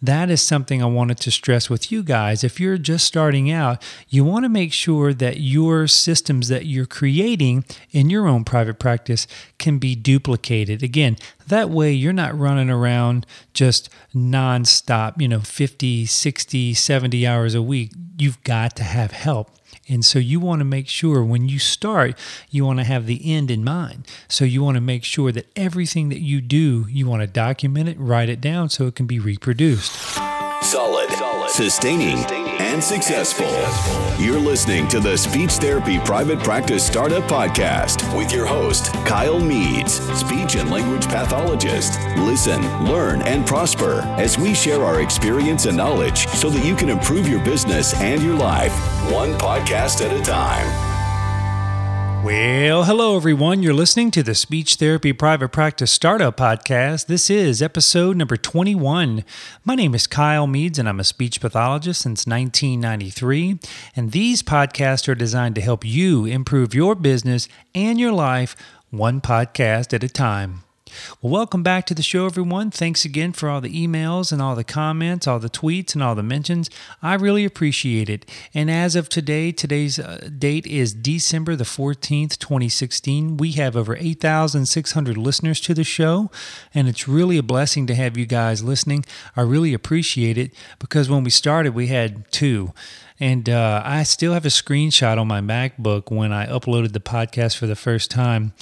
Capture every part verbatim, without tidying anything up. That is something I wanted to stress with you guys. If you're just starting out, you want to make sure that your systems that you're creating in your own private practice can be duplicated. Again, that way you're not running around just nonstop, you know, fifty, sixty, seventy hours a week. You've got to have help. And so you want to make sure when you start, you want to have the end in mind. So you want to make sure that everything that you do, you want to document it, write it down so it can be reproduced. Solid, Solid. Sustaining, Sustaining, and successful. and successful. You're listening to the Speech Therapy Private Practice Startup Podcast with your host, Kyle Meads, speech and language pathologist. Listen, learn, and prosper as we share our experience and knowledge so that you can improve your business and your life, one podcast at a time. Well, hello, everyone. You're listening to the Speech Therapy Private Practice Startup Podcast. This is episode number twenty-one. My name is Kyle Meads, and I'm a speech pathologist since nineteen ninety-three. And these podcasts are designed to help you improve your business and your life one podcast at a time. Well, welcome back to the show, everyone. Thanks again for all the emails and all the comments, all the tweets and all the mentions. I really appreciate it. And as of today, today's uh, date is December the fourteenth, twenty sixteen. We have over eight thousand six hundred listeners to the show, and it's really a blessing to have you guys listening. I really appreciate it because when we started, we had two. And uh, I still have a screenshot on my MacBook when I uploaded the podcast for the first time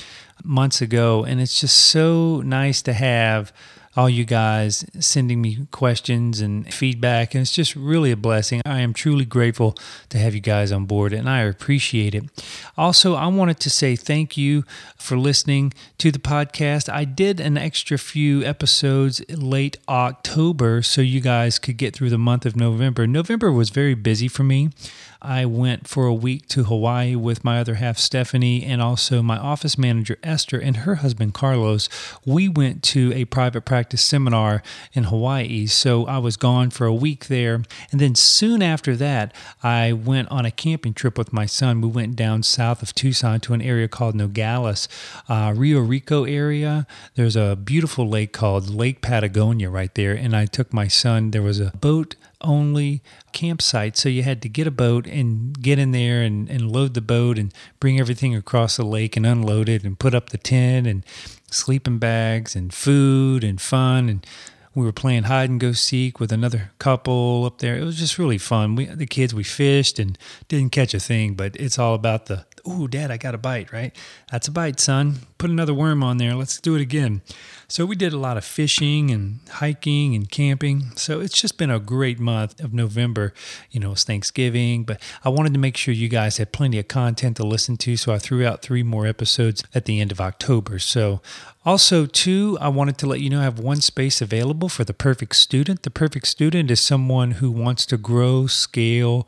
months ago, and it's just so nice to have all you guys sending me questions and feedback, and it's just really a blessing. I am truly grateful to have you guys on board, and I appreciate it. Also, I wanted to say thank you for listening to the podcast. I did an extra few episodes late October so you guys could get through the month of November. November was very busy for me. I went for a week to Hawaii with my other half, Stephanie, and also my office manager, Esther, and her husband, Carlos. We went to a private practice seminar in Hawaii, so I was gone for a week there, and then soon after that, I went on a camping trip with my son. We went down south of Tucson to an area called Nogales, uh, Rio Rico area. There's a beautiful lake called Lake Patagonia right there, and I took my son. There was a boat-only campsite, so you had to get a boat and get in there and, and load the boat and bring everything across the lake and unload it and put up the tent and sleeping bags and food and fun, and we were playing hide and go seek with another couple up there. It was just really fun. We the kids we fished and didn't catch a thing, but it's all about the "Ooh, Dad, I got a bite," right? That's a bite, son. Put another worm on there. Let's do it again. So we did a lot of fishing and hiking and camping. So it's just been a great month of November. You know, it's Thanksgiving, but I wanted to make sure you guys had plenty of content to listen to. So I threw out three more episodes at the end of October. So also, too, I wanted to let you know I have one space available for the perfect student. The perfect student is someone who wants to grow, scale,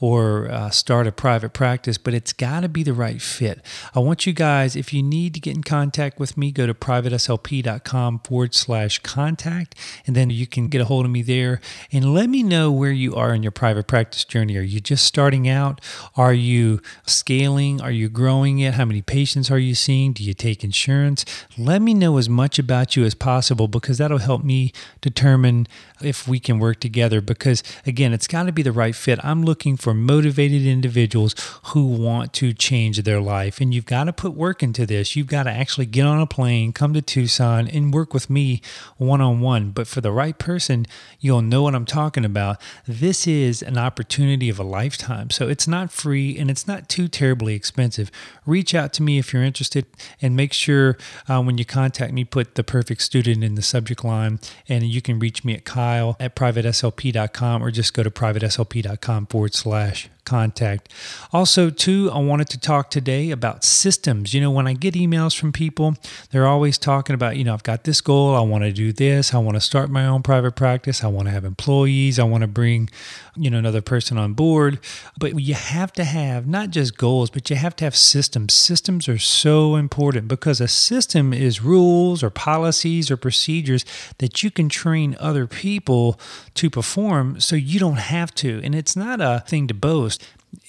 or uh, start a private practice, but it's got to be the right fit. I want you guys, if you need to get in contact with me, go to privateslp.com forward slash contact, and then you can get a hold of me there. And let me know where you are in your private practice journey. Are you just starting out? Are you scaling? Are you growing it? How many patients are you seeing? Do you take insurance? Let Let me know as much about you as possible, because that'll help me determine if we can work together, because again, it's got to be the right fit. I'm looking for motivated individuals who want to change their life, and you've got to put work into this. You've got to actually get on a plane, come to Tucson, and work with me one-on-one. But for the right person, you'll know what I'm talking about. This is an opportunity of a lifetime, so it's not free, and it's not too terribly expensive. Reach out to me if you're interested, and make sure uh, when you contact me, put the perfect student in the subject line, and you can reach me at Kyle at privateslp dot com, or just go to privateslp dot com forward slash contact. Also, too, I wanted to talk today about systems. You know, when I get emails from people, they're always talking about, you know, I've got this goal, I want to do this, I want to start my own private practice, I want to have employees, I want to bring, you know, another person on board. But you have to have not just goals, but you have to have systems. Systems are so important, because a system is rules or policies or procedures that you can train other people to perform so you don't have to. And it's not a thing to boast.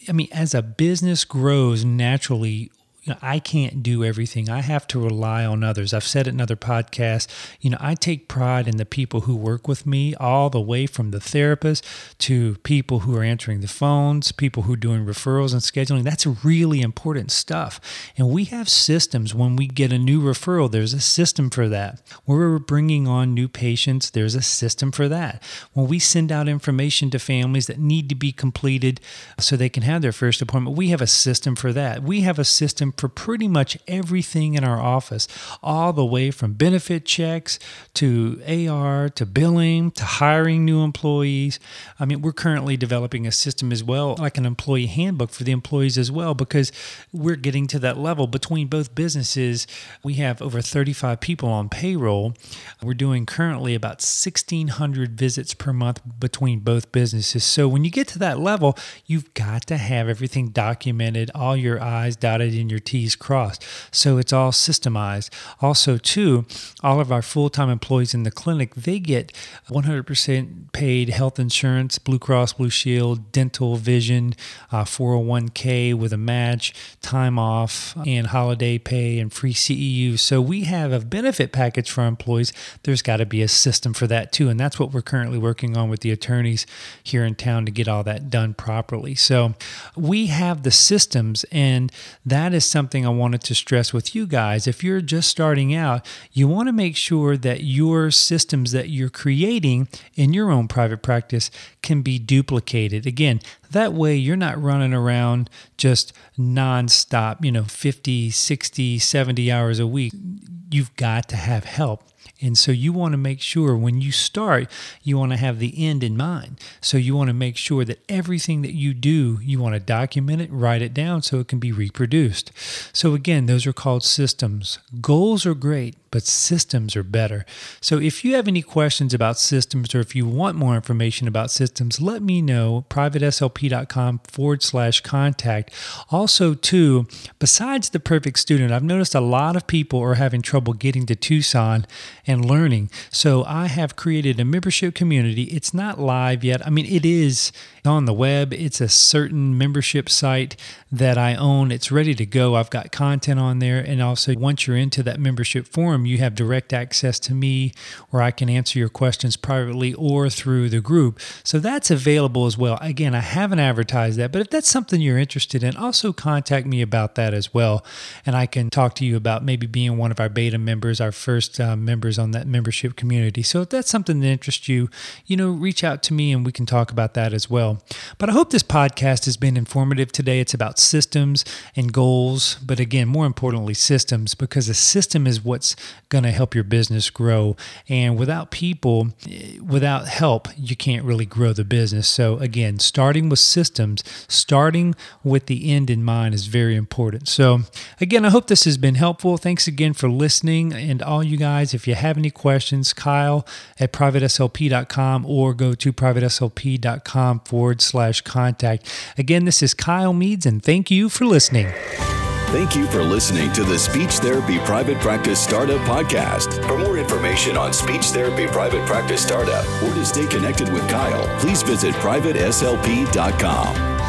I mean, as a business grows naturally, you know, I can't do everything. I have to rely on others. I've said it in other podcasts. You know, I take pride in the people who work with me, all the way from the therapist to people who are answering the phones, people who are doing referrals and scheduling. That's really important stuff. And we have systems. When we get a new referral, there's a system for that. When we're bringing on new patients, there's a system for that. When we send out information to families that need to be completed so they can have their first appointment, we have a system for that. We have a system for pretty much everything in our office, all the way from benefit checks to A R to billing to hiring new employees. I mean, we're currently developing a system as well, like an employee handbook for the employees as well, because we're getting to that level. Between both businesses, we have over thirty-five people on payroll. We're doing currently about sixteen hundred visits per month between both businesses. So when you get to that level, you've got to have everything documented, all your I's dotted and your T's crossed. So it's all systemized. Also, too, all of our full-time employees in the clinic, they get one hundred percent paid health insurance, Blue Cross Blue Shield, dental, vision, uh, four oh one k with a match, time off, and holiday pay and free C E U. So we have a benefit package for our employees. There's got to be a system for that too, and that's what we're currently working on with the attorneys here in town to get all that done properly. So we have the systems, and that is something I wanted to stress with you guys. If you're just starting out, you want to make sure that your systems that you're creating in your own private practice can be duplicated. Again, that way you're not running around just nonstop, you know, fifty, sixty, seventy hours a week. You've got to have help. And so you want to make sure when you start, you want to have the end in mind. So you want to make sure that everything that you do, you want to document it, write it down so it can be reproduced. So again, those are called systems. Goals are great, but systems are better. So if you have any questions about systems, or if you want more information about systems, let me know. private S L P dot com forward slash contact. Also, too, besides the perfect student, I've noticed a lot of people are having trouble getting to Tucson and learning. So I have created a membership community. It's not live yet. I mean, it is on the web. It's a certain membership site that I own. It's ready to go. I've got content on there. And also, once you're into that membership forum, you have direct access to me, where I can answer your questions privately or through the group. So that's available as well. Again, I haven't advertised that, but if that's something you're interested in, also contact me about that as well. And I can talk to you about maybe being one of our beta members, our first uh, members on that membership community. So if that's something that interests you, you know, reach out to me and we can talk about that as well. But I hope this podcast has been informative today. It's about systems and goals, but again, more importantly, systems, because a system is what's going to help your business grow. And without people, without help, you can't really grow the business. So again, starting with systems, starting with the end in mind is very important. So again, I hope this has been helpful. Thanks again for listening. And all you guys, if you have any questions, Kyle at private S L P dot com, or go to private S L P dot com forward slash contact. Again, this is Kyle Meads, and thank you for listening. Thank you for listening to the Speech Therapy Private Practice Startup Podcast. For more information on Speech Therapy Private Practice Startup, or to stay connected with Kyle, please visit private S L P dot com.